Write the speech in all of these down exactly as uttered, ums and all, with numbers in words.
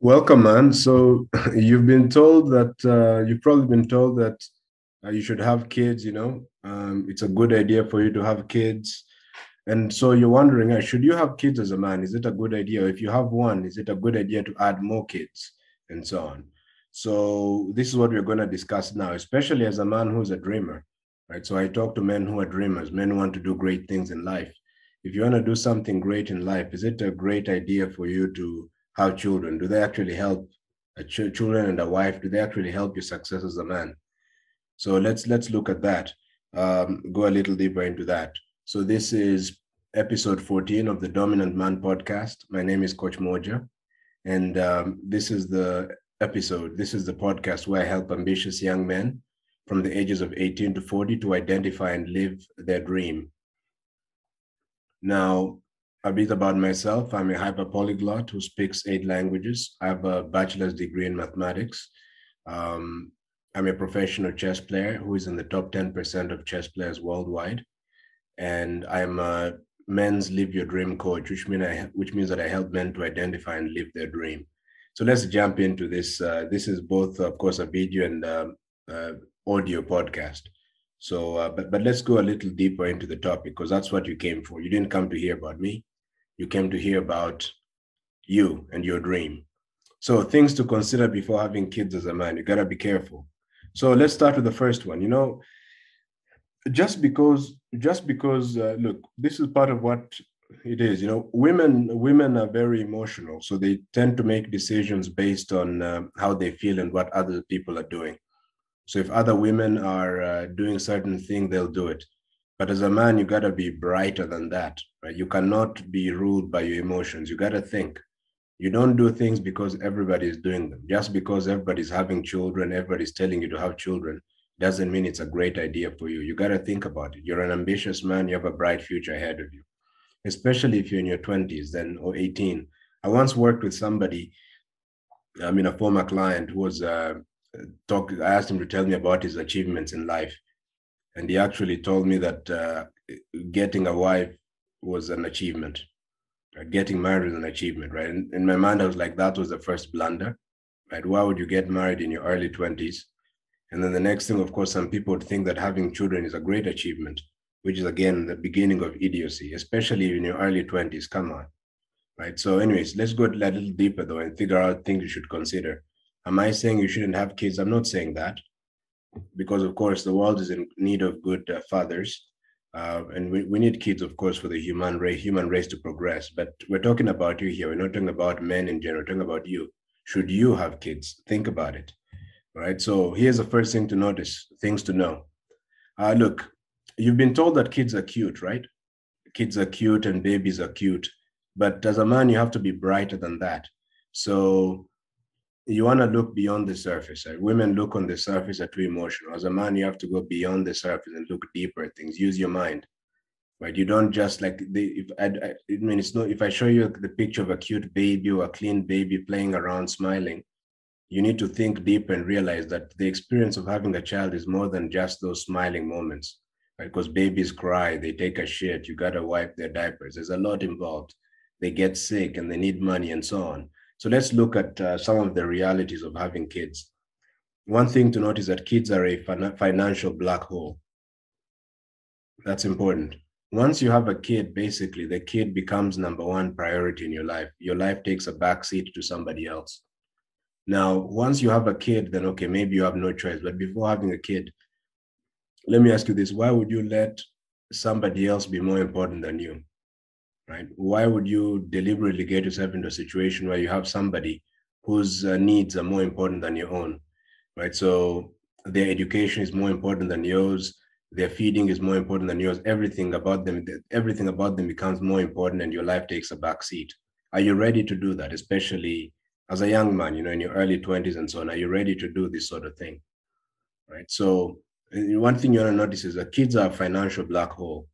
Welcome, man. So you've been told that uh, you've probably been told that uh, you should have kids. You know, um, it's a good idea for you to have kids, and so you're wondering, uh, should you have kids as a man? Is it a good idea? If you have one, is it a good idea to add more kids, and so on? So this is what we're going to discuss now, especially as a man who's a dreamer, right? So I talk to men who are dreamers. Men who want to do great things in life. If you want to do something great in life, is it a great idea for you to have children? Do they actually help a ch- children and a wife? Do they actually help your success as a man? So let's let's look at that. Um, go a little deeper into that. So this is episode fourteen of the Dominant Man podcast. My name is Coach Moja, and um, this is the episode. This is the podcast where I help ambitious young men from the ages of eighteen to forty to identify and live their dream. Now, a bit about myself. I'm a hyper polyglot who speaks eight languages. I have a bachelor's degree in mathematics. Um, I'm a professional chess player who is in the top ten percent of chess players worldwide. And I'm a men's Live Your Dream coach, which, mean I, which means that I help men to identify and live their dream. So let's jump into this. Uh, this is both, of course, a video and uh, uh, audio podcast. So, uh, but, but let's go a little deeper into the topic, because that's what you came for. You didn't come to hear about me. You came to hear about you and your dream. So things to consider before having kids as a man. You got to be careful. So let's start with the first one. You know, just because, just because, uh, look, this is part of what it is. You know, women, women are very emotional. So they tend to make decisions based on uh, how they feel and what other people are doing. So if other women are uh, doing certain thing, they'll do it. But as a man, you got to be brighter than that, right? You cannot be ruled by your emotions. You got to think. You don't do things because everybody is doing them. Just because everybody's having children, everybody's telling you to have children, doesn't mean it's a great idea for you. You got to think about it. You're an ambitious man. You have a bright future ahead of you, especially if you're in your twenties then or eighteen. I once worked with somebody, I mean, a former client who was uh, talk. I asked him to tell me about his achievements in life. And he actually told me that uh, getting a wife was an achievement, right? Getting married is an achievement, right? And in my mind, I was like, that was the first blunder, right? Why would you get married in your early twenties? And then the next thing, of course, some people would think that having children is a great achievement, which is, again, the beginning of idiocy, especially in your early twenties. Come on, right? So anyways, let's go a little deeper, though, and figure out things you should consider. Am I saying you shouldn't have kids? I'm not saying that. Because, of course, the world is in need of good uh, fathers. Uh, and we, we need kids, of course, for the human race, human race to progress. But we're talking about you here. We're not talking about men in general. We're talking about you. Should you have kids? Think about it. All right. So here's the first thing to notice, things to know. Uh, look, you've been told that kids are cute, right? Kids are cute and babies are cute. But as a man, you have to be brighter than that. So you want to look beyond the surface. Right? Women look on the surface, are too emotional. As a man, you have to go beyond the surface and look deeper at things. Use your mind, right? You don't just like the, if I, I, I mean, it's not, if I show you the picture of a cute baby or a clean baby playing around, smiling, you need to think deep and realize that the experience of having a child is more than just those smiling moments, right? Because babies cry, they take a shit, you got to wipe their diapers. There's a lot involved. They get sick and they need money and so on. So let's look at uh, some of the realities of having kids. One thing to note is that kids are a fin- financial black hole. That's important. Once you have a kid, basically, the kid becomes number one priority in your life. Your life takes a backseat to somebody else. Now, once you have a kid, then okay, maybe you have no choice. But before having a kid, let me ask you this. Why would you let somebody else be more important than you? Right? Why would you deliberately get yourself into a situation where you have somebody whose needs are more important than your own, right? So their education is more important than yours. Their feeding is more important than yours. Everything about them, everything about them becomes more important and your life takes a back seat. Are you ready to do that? Especially as a young man, you know, in your early twenties and so on, are you ready to do this sort of thing, right? So one thing you want to notice is that kids are a financial black hole.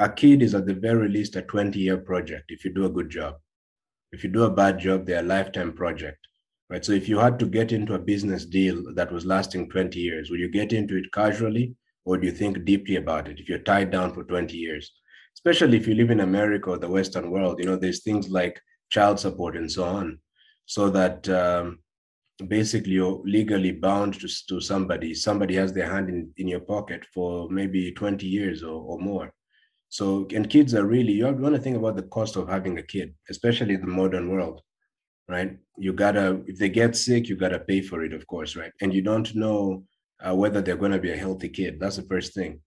A kid is at the very least a twenty-year project if you do a good job. If you do a bad job, they're a lifetime project, right? So if you had to get into a business deal that was lasting twenty years, would you get into it casually or do you think deeply about it if you're tied down for twenty years? Especially if you live in America or the Western world, you know, there's things like child support and so on. so that um, basically you're legally bound to, to somebody. Somebody has their hand in, in your pocket for maybe twenty years or, or more. So, and kids are really, you want to think about the cost of having a kid, especially in the modern world, right? You gotta, if they get sick, you gotta pay for it, of course, right? And you don't know uh, whether they're gonna be a healthy kid. That's the first thing.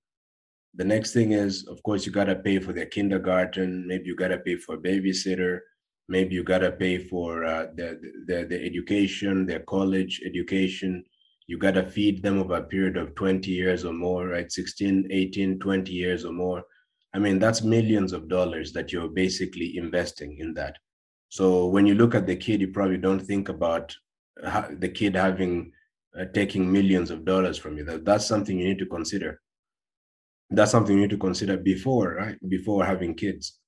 The next thing is, of course, you gotta pay for their kindergarten. Maybe you gotta pay for a babysitter. Maybe you gotta pay for uh, their, their, their education, their college education. You gotta feed them over a period of twenty years or more, right? sixteen, eighteen, twenty years or more. I mean, that's millions of dollars that you're basically investing in that. So when you look at the kid, you probably don't think about the kid having, uh, taking millions of dollars from you. That, that's something you need to consider. That's something you need to consider before, right? Before having kids,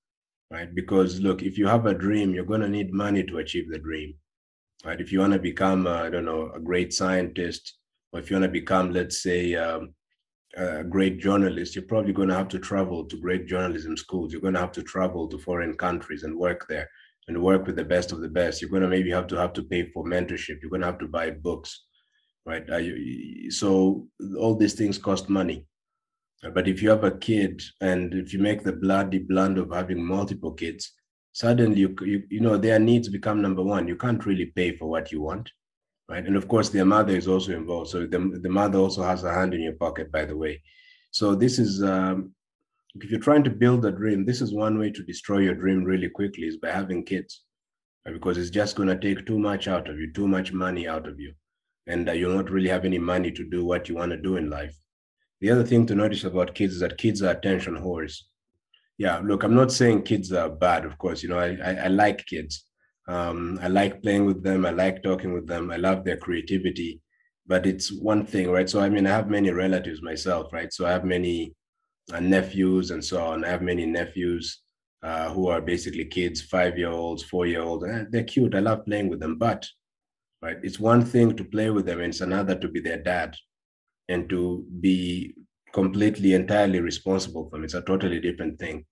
right? Because look, if you have a dream, you're gonna need money to achieve the dream, right? If you wanna become, uh, I don't know, a great scientist, or if you wanna become, let's say, um, a great journalist, you're probably going to have to travel to great journalism schools. You're going to have to travel to foreign countries and work there and work with the best of the best. You're going to maybe have to have to pay for mentorship. You're going to have to buy books, right? So all these things cost money. But if you have a kid and if you make the bloody blunder of having multiple kids, suddenly, you, you, you know, their needs become number one. You can't really pay for what you want. Right? And of course, their mother is also involved. So the, the mother also has a hand in your pocket, by the way. So this is, um, if you're trying to build a dream, this is one way to destroy your dream really quickly, is by having kids, right? Because it's just going to take too much out of you, too much money out of you. And uh, you'll not really have any money to do what you want to do in life. The other thing to notice about kids is that kids are attention whores. Yeah, look, I'm not saying kids are bad, of course. You know, I, I, I like kids. Um, I like playing with them. I like talking with them. I love their creativity, but it's one thing, right? So, I mean, I have many relatives myself, right? So I have many uh, nephews and so on. I have many nephews uh, who are basically kids, five-year-olds, four-year-olds. They're cute. I love playing with them, but right, it's one thing to play with them. And it's another to be their dad and to be completely, entirely responsible for them. It's a totally different thing.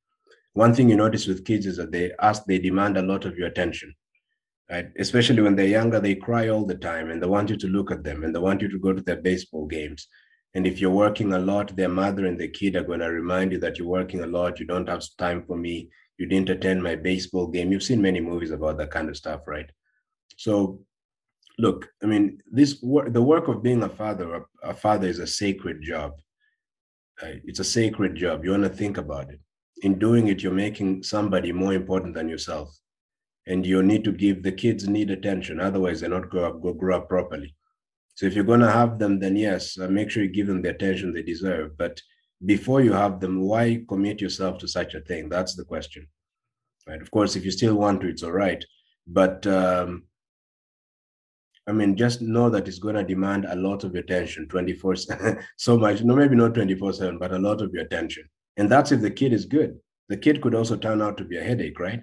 One thing you notice with kids is that they ask, they demand a lot of your attention, right? Especially when they're younger, they cry all the time and they want you to look at them and they want you to go to their baseball games. And if you're working a lot, their mother and the kid are going to remind you that you're working a lot. You don't have time for me. You didn't attend my baseball game. You've seen many movies about that kind of stuff, right? So look, I mean, this work, the work of being a father, a father is a sacred job. Right? It's a sacred job. You want to think about it. In doing it, you're making somebody more important than yourself. And you need to give, the kids need attention. Otherwise, they're not grow up, go grow up properly. So if you're going to have them, then yes, make sure you give them the attention they deserve. But before you have them, why commit yourself to such a thing? That's the question, right? Of course, if you still want to, it's all right. But um, I mean, just know that it's going to demand a lot of your attention, twenty-four seven, so much, no, maybe not twenty-four seven, but a lot of your attention. And that's if the kid is good. The kid could also turn out to be a headache, right?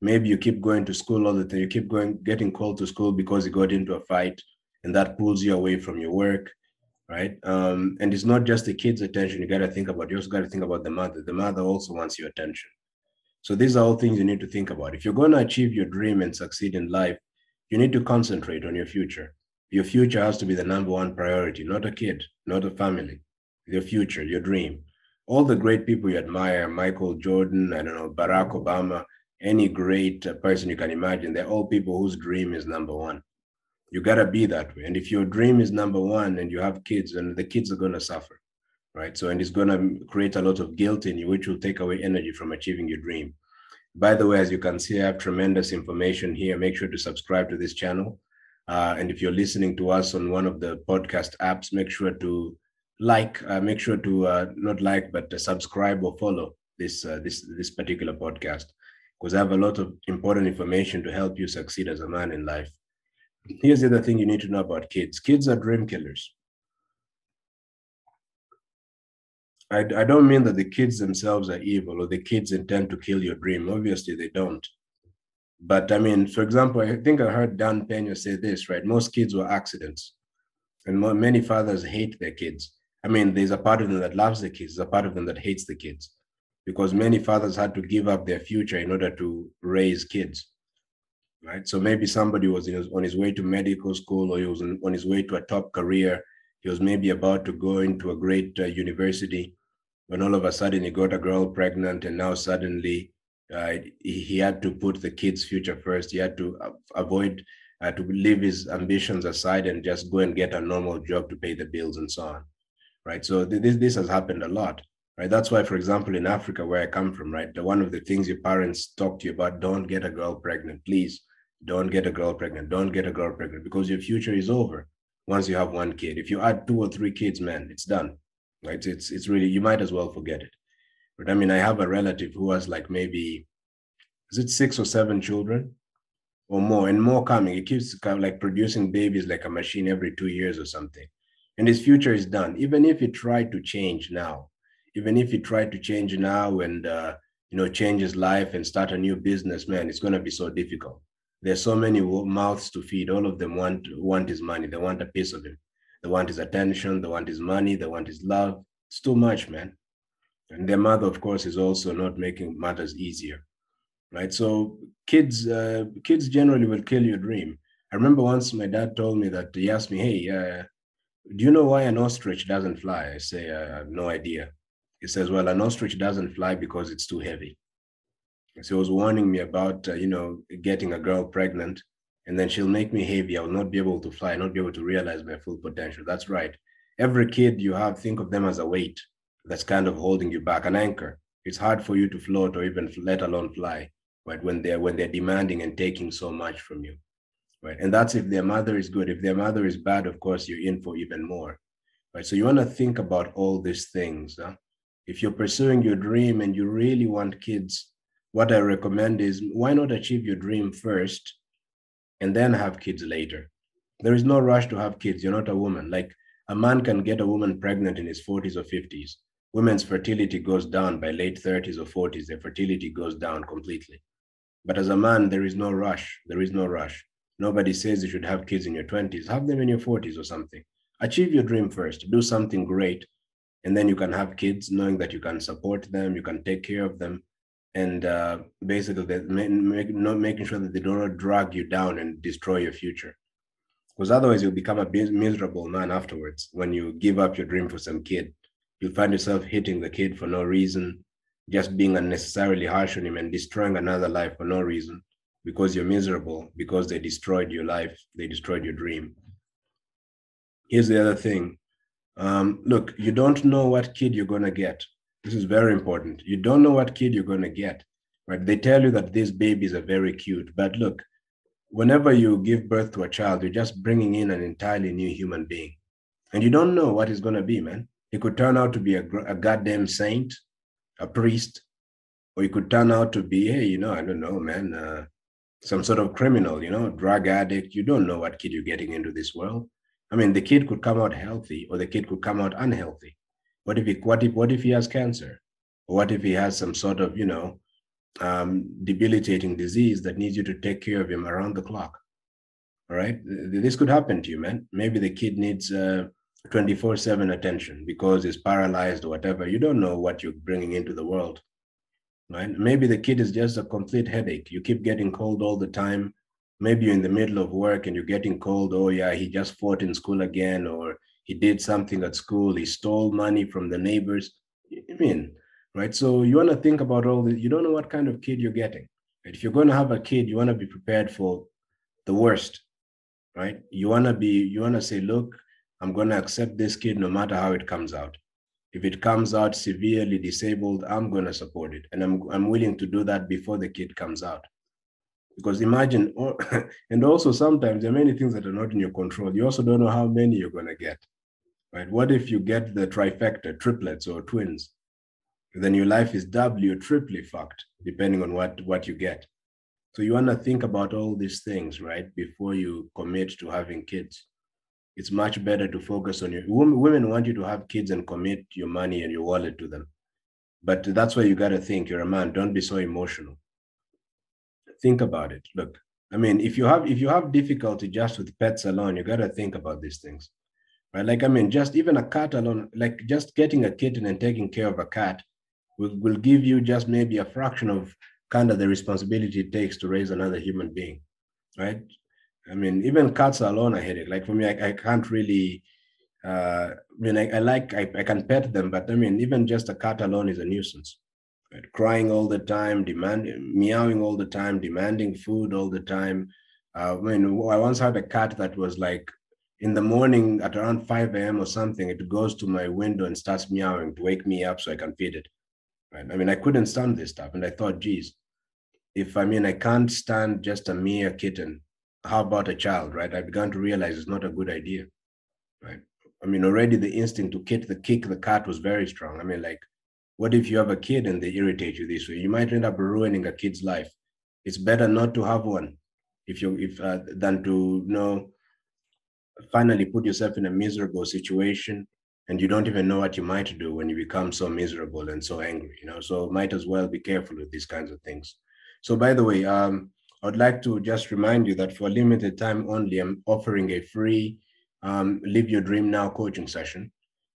Maybe you keep going to school all the time. You keep going, getting called to school because you got into a fight, and that pulls you away from your work, right? Um, and it's not just the kid's attention you got to think about. You also got to think about the mother. The mother also wants your attention. So these are all things you need to think about. If you're going to achieve your dream and succeed in life, you need to concentrate on your future. Your future has to be the number one priority, not a kid, not a family. Your future, your dream. All the great people you admire, Michael Jordan, I don't know, Barack Obama, any great person you can imagine, they're all people whose dream is number one. You gotta be that way. And if your dream is number one and you have kids, then the kids are gonna suffer, right? So, and it's gonna create a lot of guilt in you, which will take away energy from achieving your dream. By the way, as you can see, I have tremendous information here. Make sure to subscribe to this channel. Uh, and if you're listening to us on one of the podcast apps, make sure to like, uh, make sure to uh, not like, but uh, subscribe or follow this uh, this this particular podcast, because I have a lot of important information to help you succeed as a man in life. Here's the other thing you need to know about kids. Kids are dream killers. I, I don't mean that the kids themselves are evil or the kids intend to kill your dream. Obviously, they don't. But I mean, for example, I think I heard Dan Pena say this, right? Most kids were accidents. And many fathers hate their kids. I mean, there's a part of them that loves the kids, there's a part of them that hates the kids, because many fathers had to give up their future in order to raise kids. right? So maybe somebody was on his way to medical school, or he was on his way to a top career. He was maybe about to go into a great uh, university, when all of a sudden he got a girl pregnant, and now suddenly uh, he, he had to put the kid's future first. He had to avoid, uh, to leave his ambitions aside and just go and get a normal job to pay the bills and so on, right? So th- this, this has happened a lot, right? That's why, for example, in Africa, where I come from, right, the, one of the things your parents talk to you about, don't get a girl pregnant, please. Don't get a girl pregnant, don't get a girl pregnant, because your future is over once you have one kid. If you add two or three kids, man, it's done. Right? It's it's really, you might as well forget it. But I mean, I have a relative who has like maybe, is it six or seven children or more, and more coming. It keeps kind of like producing babies like a machine every two years or something. And his future is done. Even if he tried to change now, even if he tried to change now and, uh, you know, change his life and start a new business, man, it's going to be so difficult. There's so many mouths to feed. All of them want, want his money. They want a piece of him. They want his attention. They want his money. They want his love. It's too much, man. And their mother, of course, is also not making matters easier, right? So kids, uh, kids generally will kill your dream. I remember once my dad told me that he asked me, hey, uh, do you know why an ostrich doesn't fly? I say, I have no idea. He says, well, an ostrich doesn't fly because it's too heavy. So he was warning me about, uh, you know, getting a girl pregnant, and then she'll make me heavy. I will not be able to fly, not be able to realize my full potential. That's right. Every kid you have, think of them as a weight that's kind of holding you back, an anchor. It's hard for you to float or even let alone fly, right? When they're, when they're demanding and taking so much from you, right? And that's if their mother is good. If their mother is bad, of course, you're in for even more, right? So you want to think about all these things. Huh? If you're pursuing your dream and you really want kids, what I recommend is, why not achieve your dream first and then have kids later? There is no rush to have kids. You're not a woman. Like, a man can get a woman pregnant in his forties or fifties. Women's fertility goes down by late thirties or forties. Their fertility goes down completely. But as a man, there is no rush. There is no rush. Nobody says you should have kids in your twenties. Have them in your forties or something. Achieve your dream first. Do something great. And then you can have kids, knowing that you can support them. You can take care of them. And uh, basically, make, make, not making sure that they don't drag you down and destroy your future. Because otherwise, you'll become a miserable man afterwards. When you give up your dream for some kid, you'll find yourself hitting the kid for no reason, just being unnecessarily harsh on him and destroying another life for no reason, because you're miserable, because they destroyed your life, they destroyed your dream. Here's the other thing. Um, look, you don't know what kid you're going to get. This is very important. You don't know what kid you're going to get, right? They tell you that these babies are very cute, but look, whenever you give birth to a child, you're just bringing in an entirely new human being, and you don't know what he's going to be, man. He could turn out to be a, a goddamn saint, a priest, or he could turn out to be, hey, you know, I don't know, man, uh, some sort of criminal, you know, drug addict. You don't know what kid you're getting into this world. I mean, the kid could come out healthy, or the kid could come out unhealthy. What if he what if what if he has cancer? Or what if he has some sort of, you know, um, debilitating disease that needs you to take care of him around the clock? All right, this could happen to you, man. Maybe the kid needs uh, twenty-four seven attention because he's paralyzed or whatever. You don't know what you're bringing into the world, right? Maybe the kid is just a complete headache. You keep getting cold all the time. Maybe you're in the middle of work and you're getting cold. Oh yeah, he just fought in school again, or he did something at school. He stole money from the neighbors. I mean, right? So you want to think about all this. You don't know what kind of kid you're getting. If you're going to have a kid, you want to be prepared for the worst, right? You want to be, you want to say, look, I'm going to accept this kid no matter how it comes out. If it comes out severely disabled, I'm going to support it. And I'm, I'm willing to do that before the kid comes out. Because imagine, or, and also sometimes there are many things that are not in your control. You also don't know how many you're going to get. Right? What if you get the trifecta, triplets or twins? Then your life is doubly or triply fucked, depending on what, what you get. So you want to think about all these things, right, before you commit to having kids. It's much better to focus on your... Women want you to have kids and commit your money and your wallet to them. But that's why you got to think. You're a man. Don't be so emotional. Think about it. Look, I mean, if you have, if you have difficulty just with pets alone, you got to think about these things. Right? Like, I mean, just even a cat alone, like just getting a kitten and taking care of a cat will, will give you just maybe a fraction of kind of the responsibility it takes to raise another human being. right? I mean, even cats alone are headache. Like for me, I, I can't really, uh, I mean, I, I like, I, I can pet them, but I mean, even just a cat alone is a nuisance. Right? Crying all the time, demanding, meowing all the time, demanding food all the time. Uh, I mean, I once had a cat that was like, in the morning at around five a m or something, it goes to my window and starts meowing to wake me up so I can feed it. Right? I mean, I couldn't stand this stuff. And I thought, geez, if I mean, I can't stand just a mere kitten, how about a child, right? I began to realize it's not a good idea, right? I mean, already the instinct to kick the, kick the cat was very strong. I mean, like, what if you have a kid and they irritate you this way? You might end up ruining a kid's life. It's better not to have one if you, if uh, than to, you know, finally put yourself in a miserable situation and you don't even know what you might do when you become so miserable and so angry, you know, so might as well be careful with these kinds of things. So by the way, um, I'd like to just remind you that for a limited time only, I'm offering a free um, Live Your Dream Now coaching session.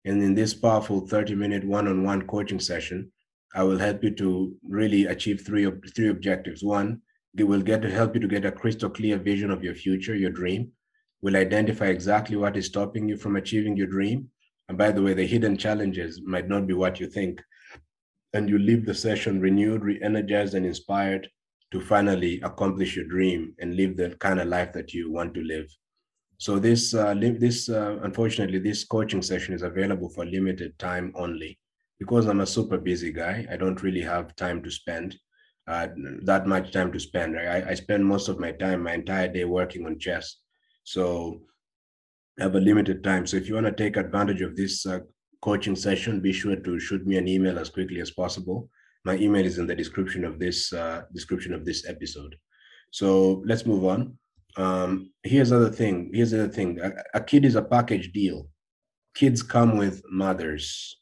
And in this powerful thirty minute one-on-one coaching session, I will help you to really achieve three, three objectives. One, it will get to help you to get a crystal clear vision of your future, your dream. We'll identify exactly what is stopping you from achieving your dream. And by the way, the hidden challenges might not be what you think. And you leave the session renewed, re-energized, and inspired to finally accomplish your dream and live the kind of life that you want to live. So this, uh, this uh, unfortunately, this coaching session is available for limited time only. Because I'm a super busy guy, I don't really have time to spend, uh, that much time to spend. I, I spend most of my time, my entire day working on chess. So I have a limited time. So if you want to take advantage of this uh, coaching session, be sure to shoot me an email as quickly as possible. My email is in the description of this uh, description of this episode. So let's move on. Um, here's another thing. Here's another thing. A, a kid is a package deal. Kids come with mothers,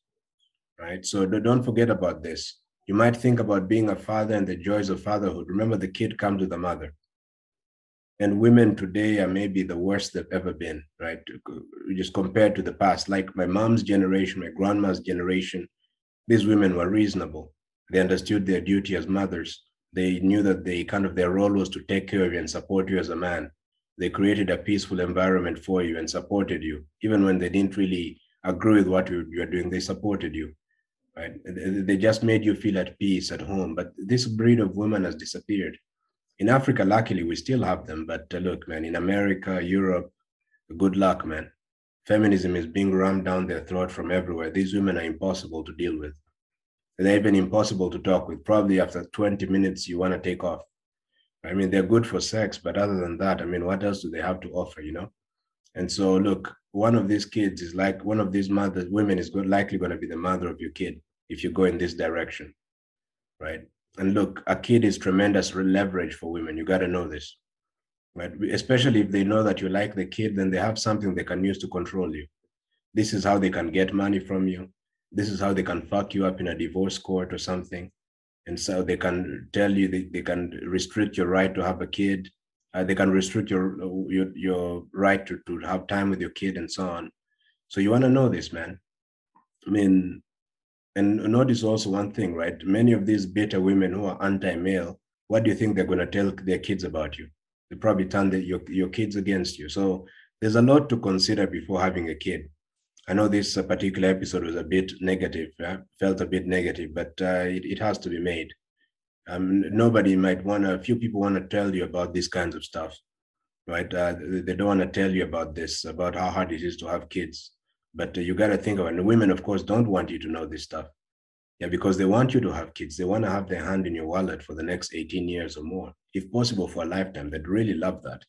right? So don't forget about this. You might think about being a father and the joys of fatherhood. Remember, the kid comes with a mother. And women today are maybe the worst they've ever been, right? Just compared to the past, like my mom's generation, my grandma's generation, these women were reasonable. They understood their duty as mothers. They knew that they kind of their role was to take care of you and support you as a man. They created a peaceful environment for you and supported you. Even when they didn't really agree with what you were doing, they supported you, right? They just made you feel at peace at home. But this breed of women has disappeared. In Africa, luckily, we still have them. But uh, look, man, in America, Europe, good luck, man. Feminism is being rammed down their throat from everywhere. These women are impossible to deal with. They're even impossible to talk with. Probably after twenty minutes, you want to take off. I mean, they're good for sex, but other than that, I mean, what else do they have to offer, you know? And so, look, one of these kids is like, one of these mothers, women is good, likely going to be the mother of your kid if you go in this direction, right? And look, a kid is tremendous leverage for women. You got to know this, right? Especially if they know that you like the kid, then they have something they can use to control you. This is how they can get money from you. This is how they can fuck you up in a divorce court or something. And so they can tell you, they, they can restrict your right to have a kid. Uh, they can restrict your, your, your right to, to have time with your kid and so on. So you want to know this, man. I mean, and notice also one thing, right? Many of these beta women who are anti-male, what do you think they're going to tell their kids about you? They probably turn the, your, your kids against you. So there's a lot to consider before having a kid. I know this particular episode was a bit negative, yeah? Felt a bit negative, but uh, it, it has to be made. Um, nobody might want to, a few people want to tell you about these kinds of stuff, right? Uh, they don't want to tell you about this, about how hard it is to have kids. But you got to think of it. And women, of course, don't want you to know this stuff. Yeah, because they want you to have kids. They want to have their hand in your wallet for the next eighteen years or more, if possible, for a lifetime. They'd really love that,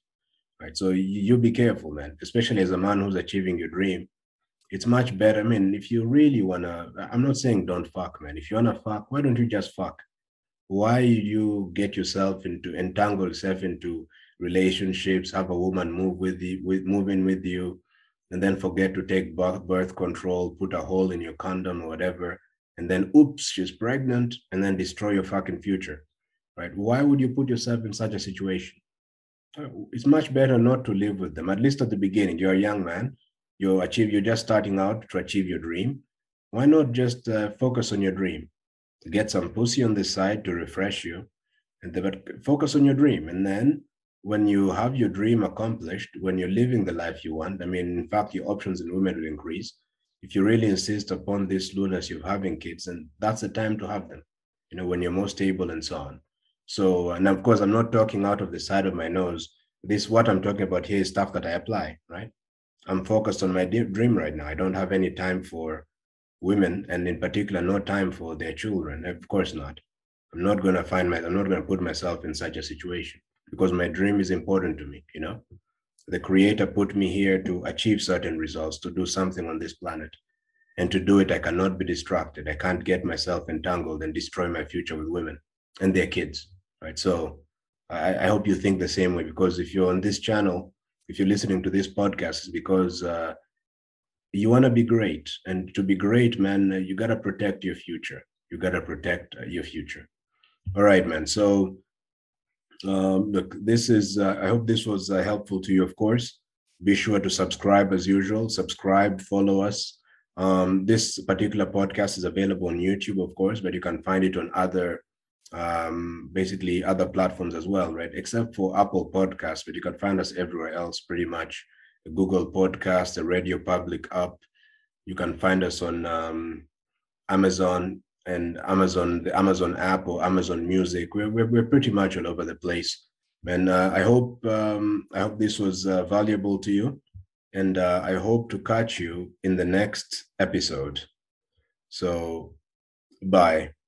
right? So you, you be careful, man, especially as a man who's achieving your dream. It's much better. I mean, if you really want to, I'm not saying don't fuck, man. If you want to fuck, why don't you just fuck? Why you get yourself into, entangle yourself into relationships, have a woman move with you, with, move in with you, and then forget to take birth control, put a hole in your condom or whatever, and then, oops, she's pregnant, and then destroy your fucking future, right? Why would you put yourself in such a situation? It's much better not to live with them, at least at the beginning. You're a young man. You're, achieve, you're just starting out to achieve your dream. Why not just uh, focus on your dream? Get some pussy on the side to refresh you, and the, but focus on your dream, and then when you have your dream accomplished, when you're living the life you want, I mean, in fact, your options in women will increase. If you really insist upon this slowness of having kids, and that's the time to have them, you know, when you're more stable and so on. So, and of course, I'm not talking out of the side of my nose. This, what I'm talking about here is stuff that I apply, right? I'm focused on my dream right now. I don't have any time for women, and in particular, no time for their children. Of course not. I'm not going to find my, I'm not going to put myself in such a situation, because my dream is important to me, you know? The creator put me here to achieve certain results, to do something on this planet. And to do it, I cannot be distracted. I can't get myself entangled and destroy my future with women and their kids, right? So I, I hope you think the same way, because if you're on this channel, if you're listening to this podcast, it's because uh, you want to be great. And to be great, man, you got to protect your future. You got to protect your future. All right, man. So Um, look, this is, uh, I hope this was uh, helpful to you, of course. Be sure to subscribe as usual, subscribe, follow us. Um, this particular podcast is available on YouTube, of course, but you can find it on other, um, basically other platforms as well, right? Except for Apple Podcasts, but you can find us everywhere else, pretty much. The Google Podcasts, the Radio Public app. You can find us on um, Amazon. And Amazon, the Amazon app or Amazon Music, we're, we're, we're pretty much all over the place. And uh, I hope um, I hope this was uh, valuable to you. And uh, I hope to catch you in the next episode. So, bye.